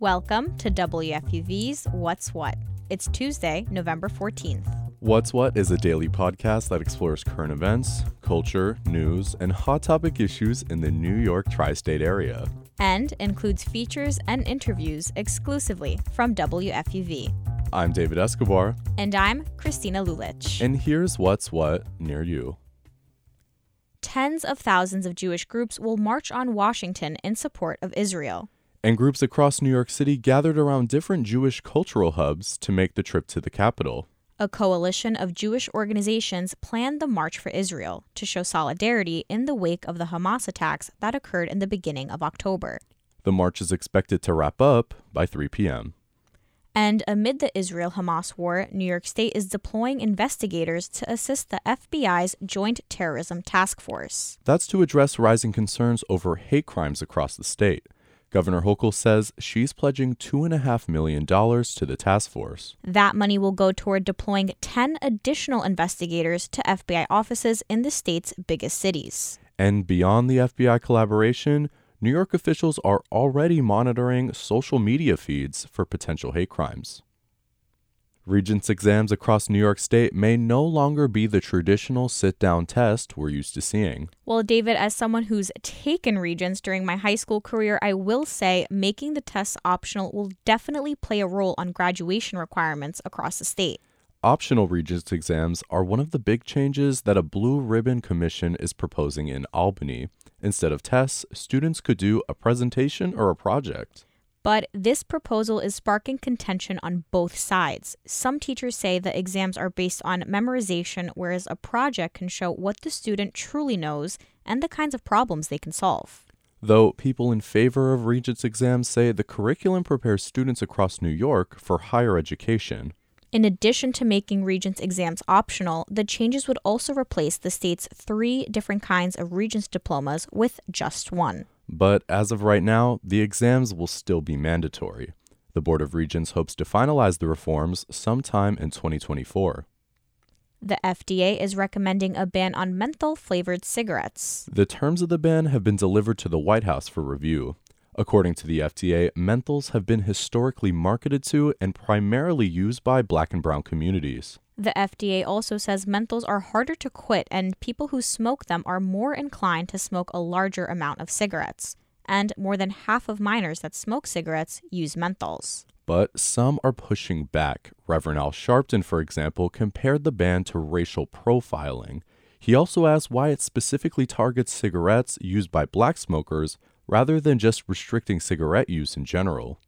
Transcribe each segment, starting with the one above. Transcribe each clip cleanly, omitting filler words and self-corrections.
Welcome to WFUV's What's What. It's Tuesday, November 14th. What's What is a daily podcast that explores current events, culture, news, and hot topic issues in the New York tri-state area. And includes features and interviews exclusively from WFUV. I'm David Escobar. And I'm Christina Lulich. And here's What's What near you. Tens of thousands of Jewish groups will march on Washington in support of Israel. And groups across New York City gathered around different Jewish cultural hubs to make the trip to the capital. A coalition of Jewish organizations planned the March for Israel to show solidarity in the wake of the Hamas attacks that occurred in the beginning of October. The march is expected to wrap up by 3 p.m. And amid the Israel-Hamas war, New York State is deploying investigators to assist the FBI's Joint Terrorism Task Force. That's to address rising concerns over hate crimes across the state. Governor Hochul says she's pledging $2.5 million to the task force. That money will go toward deploying 10 additional investigators to FBI offices in the state's biggest cities. And beyond the FBI collaboration, New York officials are already monitoring social media feeds for potential hate crimes. Regents exams across New York State may no longer be the traditional sit-down test we're used to seeing. Well, David, as someone who's taken Regents during my high school career, I will say making the tests optional will definitely play a role on graduation requirements across the state. Optional Regents exams are one of the big changes that a Blue Ribbon Commission is proposing in Albany. Instead of tests, students could do a presentation or a project. But this proposal is sparking contention on both sides. Some teachers say the exams are based on memorization, whereas a project can show what the student truly knows and the kinds of problems they can solve. Though people in favor of Regents exams say the curriculum prepares students across New York for higher education. In addition to making Regents exams optional, the changes would also replace the state's 3 different kinds of Regents diplomas with just one. But as of right now, the exams will still be mandatory. The Board of Regents hopes to finalize the reforms sometime in 2024. The FDA is recommending a ban on menthol-flavored cigarettes. The terms of the ban have been delivered to the White House for review. According to the FDA, menthols have been historically marketed to and primarily used by Black and brown communities. The FDA also says menthols are harder to quit and people who smoke them are more inclined to smoke a larger amount of cigarettes. And more than half of minors that smoke cigarettes use menthols. But some are pushing back. Reverend Al Sharpton, for example, compared the ban to racial profiling. He also asked why it specifically targets cigarettes used by Black smokers rather than just restricting cigarette use in general.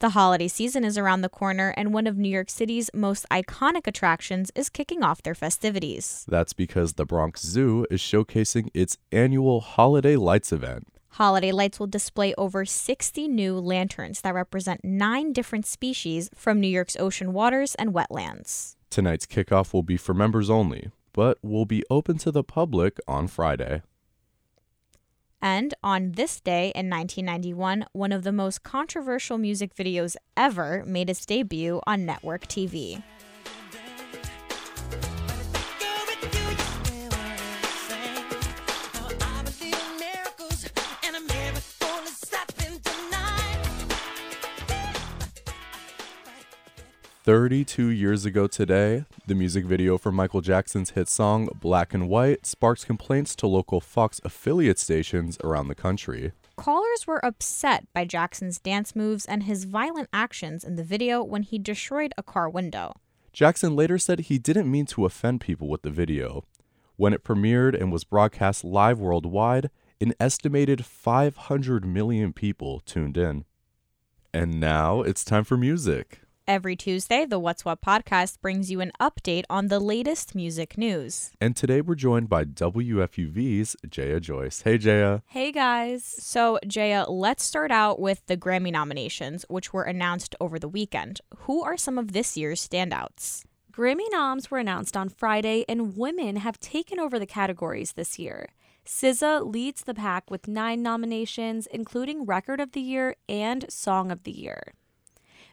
The holiday season is around the corner, and one of New York City's most iconic attractions is kicking off their festivities. That's because the Bronx Zoo is showcasing its annual Holiday Lights event. Holiday Lights will display over 60 new lanterns that represent 9 different species from New York's ocean waters and wetlands. Tonight's kickoff will be for members only, but will be open to the public on Friday. And on this day in 1991, one of the most controversial music videos ever made its debut on network TV. "32 years ago today, the music video for Michael Jackson's hit song Black and White sparks complaints to local Fox affiliate stations around the country. Callers were upset by Jackson's dance moves and his violent actions in the video when he destroyed a car window. Jackson later said he didn't mean to offend people with the video. When it premiered and was broadcast live worldwide, an estimated 500 million people tuned in. And now it's time for music. Every Tuesday, the What's What podcast brings you an update on the latest music news. And today we're joined by WFUV's Jaya Joyce. Hey, Jaya. Hey, guys. So, Jaya, let's start out with the Grammy nominations, which were announced over the weekend. Who are some of this year's standouts? Grammy noms were announced on Friday, and women have taken over the categories this year. SZA leads the pack with 9 nominations, including Record of the Year and Song of the Year.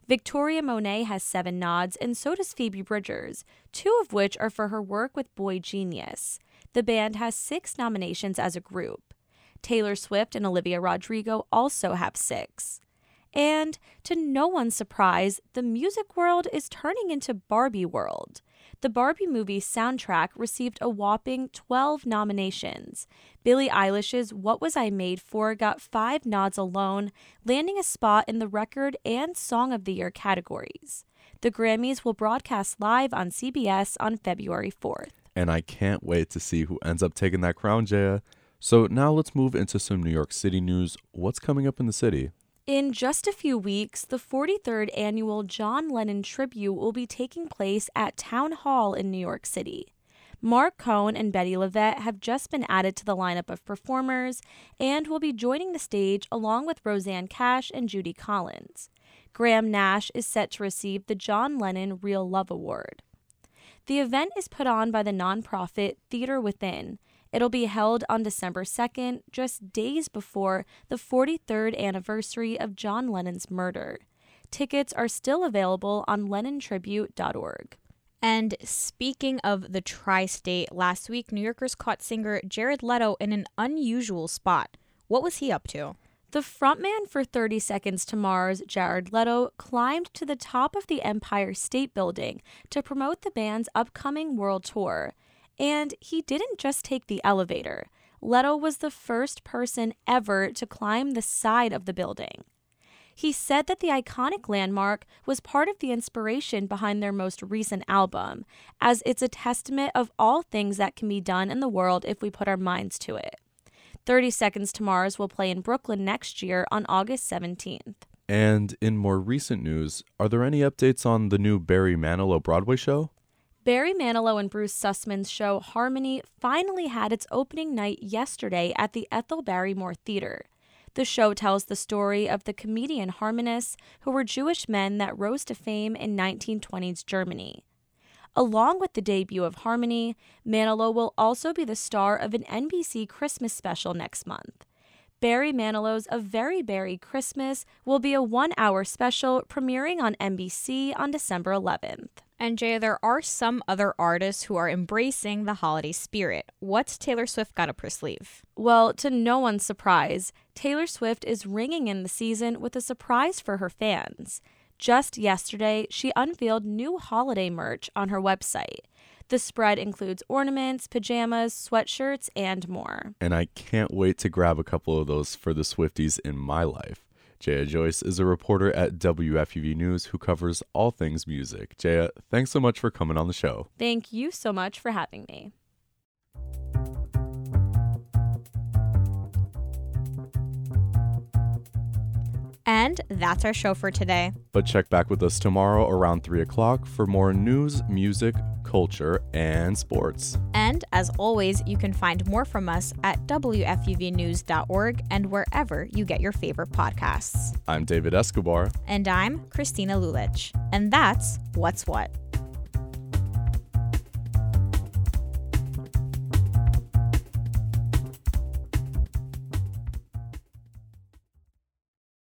Victoria Monet has 7 nods, and so does Phoebe Bridgers, 2 of which are for her work with Boy Genius. The band has 6 nominations as a group. Taylor Swift and Olivia Rodrigo also have 6. And to no one's surprise, the music world is turning into Barbie world. The Barbie movie soundtrack received a whopping 12 nominations. Billie Eilish's What Was I Made For got 5 nods alone, landing a spot in the Record and Song of the Year categories. The Grammys will broadcast live on CBS on February 4th. And I can't wait to see who ends up taking that crown, Jaya. So now let's move into some New York City news. What's coming up in the city? In just a few weeks, the 43rd annual John Lennon Tribute will be taking place at Town Hall in New York City. Marc Cohn and Betty LeVette have just been added to the lineup of performers and will be joining the stage along with Roseanne Cash and Judy Collins. Graham Nash is set to receive the John Lennon Real Love Award. The event is put on by the nonprofit Theater Within. It'll be held on December 2nd, just days before the 43rd anniversary of John Lennon's murder. Tickets are still available on LennonTribute.org. And speaking of the tri-state, last week New Yorkers caught singer Jared Leto in an unusual spot. What was he up to? The frontman for 30 Seconds to Mars, Jared Leto, climbed to the top of the Empire State Building to promote the band's upcoming world tour. And he didn't just take the elevator. Leto was the first person ever to climb the side of the building. He said that the iconic landmark was part of the inspiration behind their most recent album, as it's a testament of all things that can be done in the world if we put our minds to it. 30 Seconds to Mars will play in Brooklyn next year on August 17th. And in more recent news, are there any updates on the new Barry Manilow Broadway show? Barry Manilow and Bruce Sussman's show Harmony finally had its opening night yesterday at the Ethel Barrymore Theater. The show tells the story of the comedian Harmonists, who were Jewish men that rose to fame in 1920s Germany. Along with the debut of Harmony, Manilow will also be the star of an NBC Christmas special next month. Barry Manilow's A Very Berry Christmas will be a 1-hour special premiering on NBC on December 11th. And Jaya, there are some other artists who are embracing the holiday spirit. What's Taylor Swift got up her sleeve? Well, to no one's surprise, Taylor Swift is ringing in the season with a surprise for her fans. Just yesterday, she unveiled new holiday merch on her website. The spread includes ornaments, pajamas, sweatshirts, and more. And I can't wait to grab a couple of those for the Swifties in my life. Jaya Joyce is a reporter at WFUV News who covers all things music. Jaya, thanks so much for coming on the show. Thank you so much for having me. And that's our show for today. But check back with us tomorrow around 3 o'clock for more news, music, culture, and sports. And as always, you can find more from us at WFUVnews.org and wherever you get your favorite podcasts. I'm David Escobar. And I'm Christina Lulich. And that's What's What.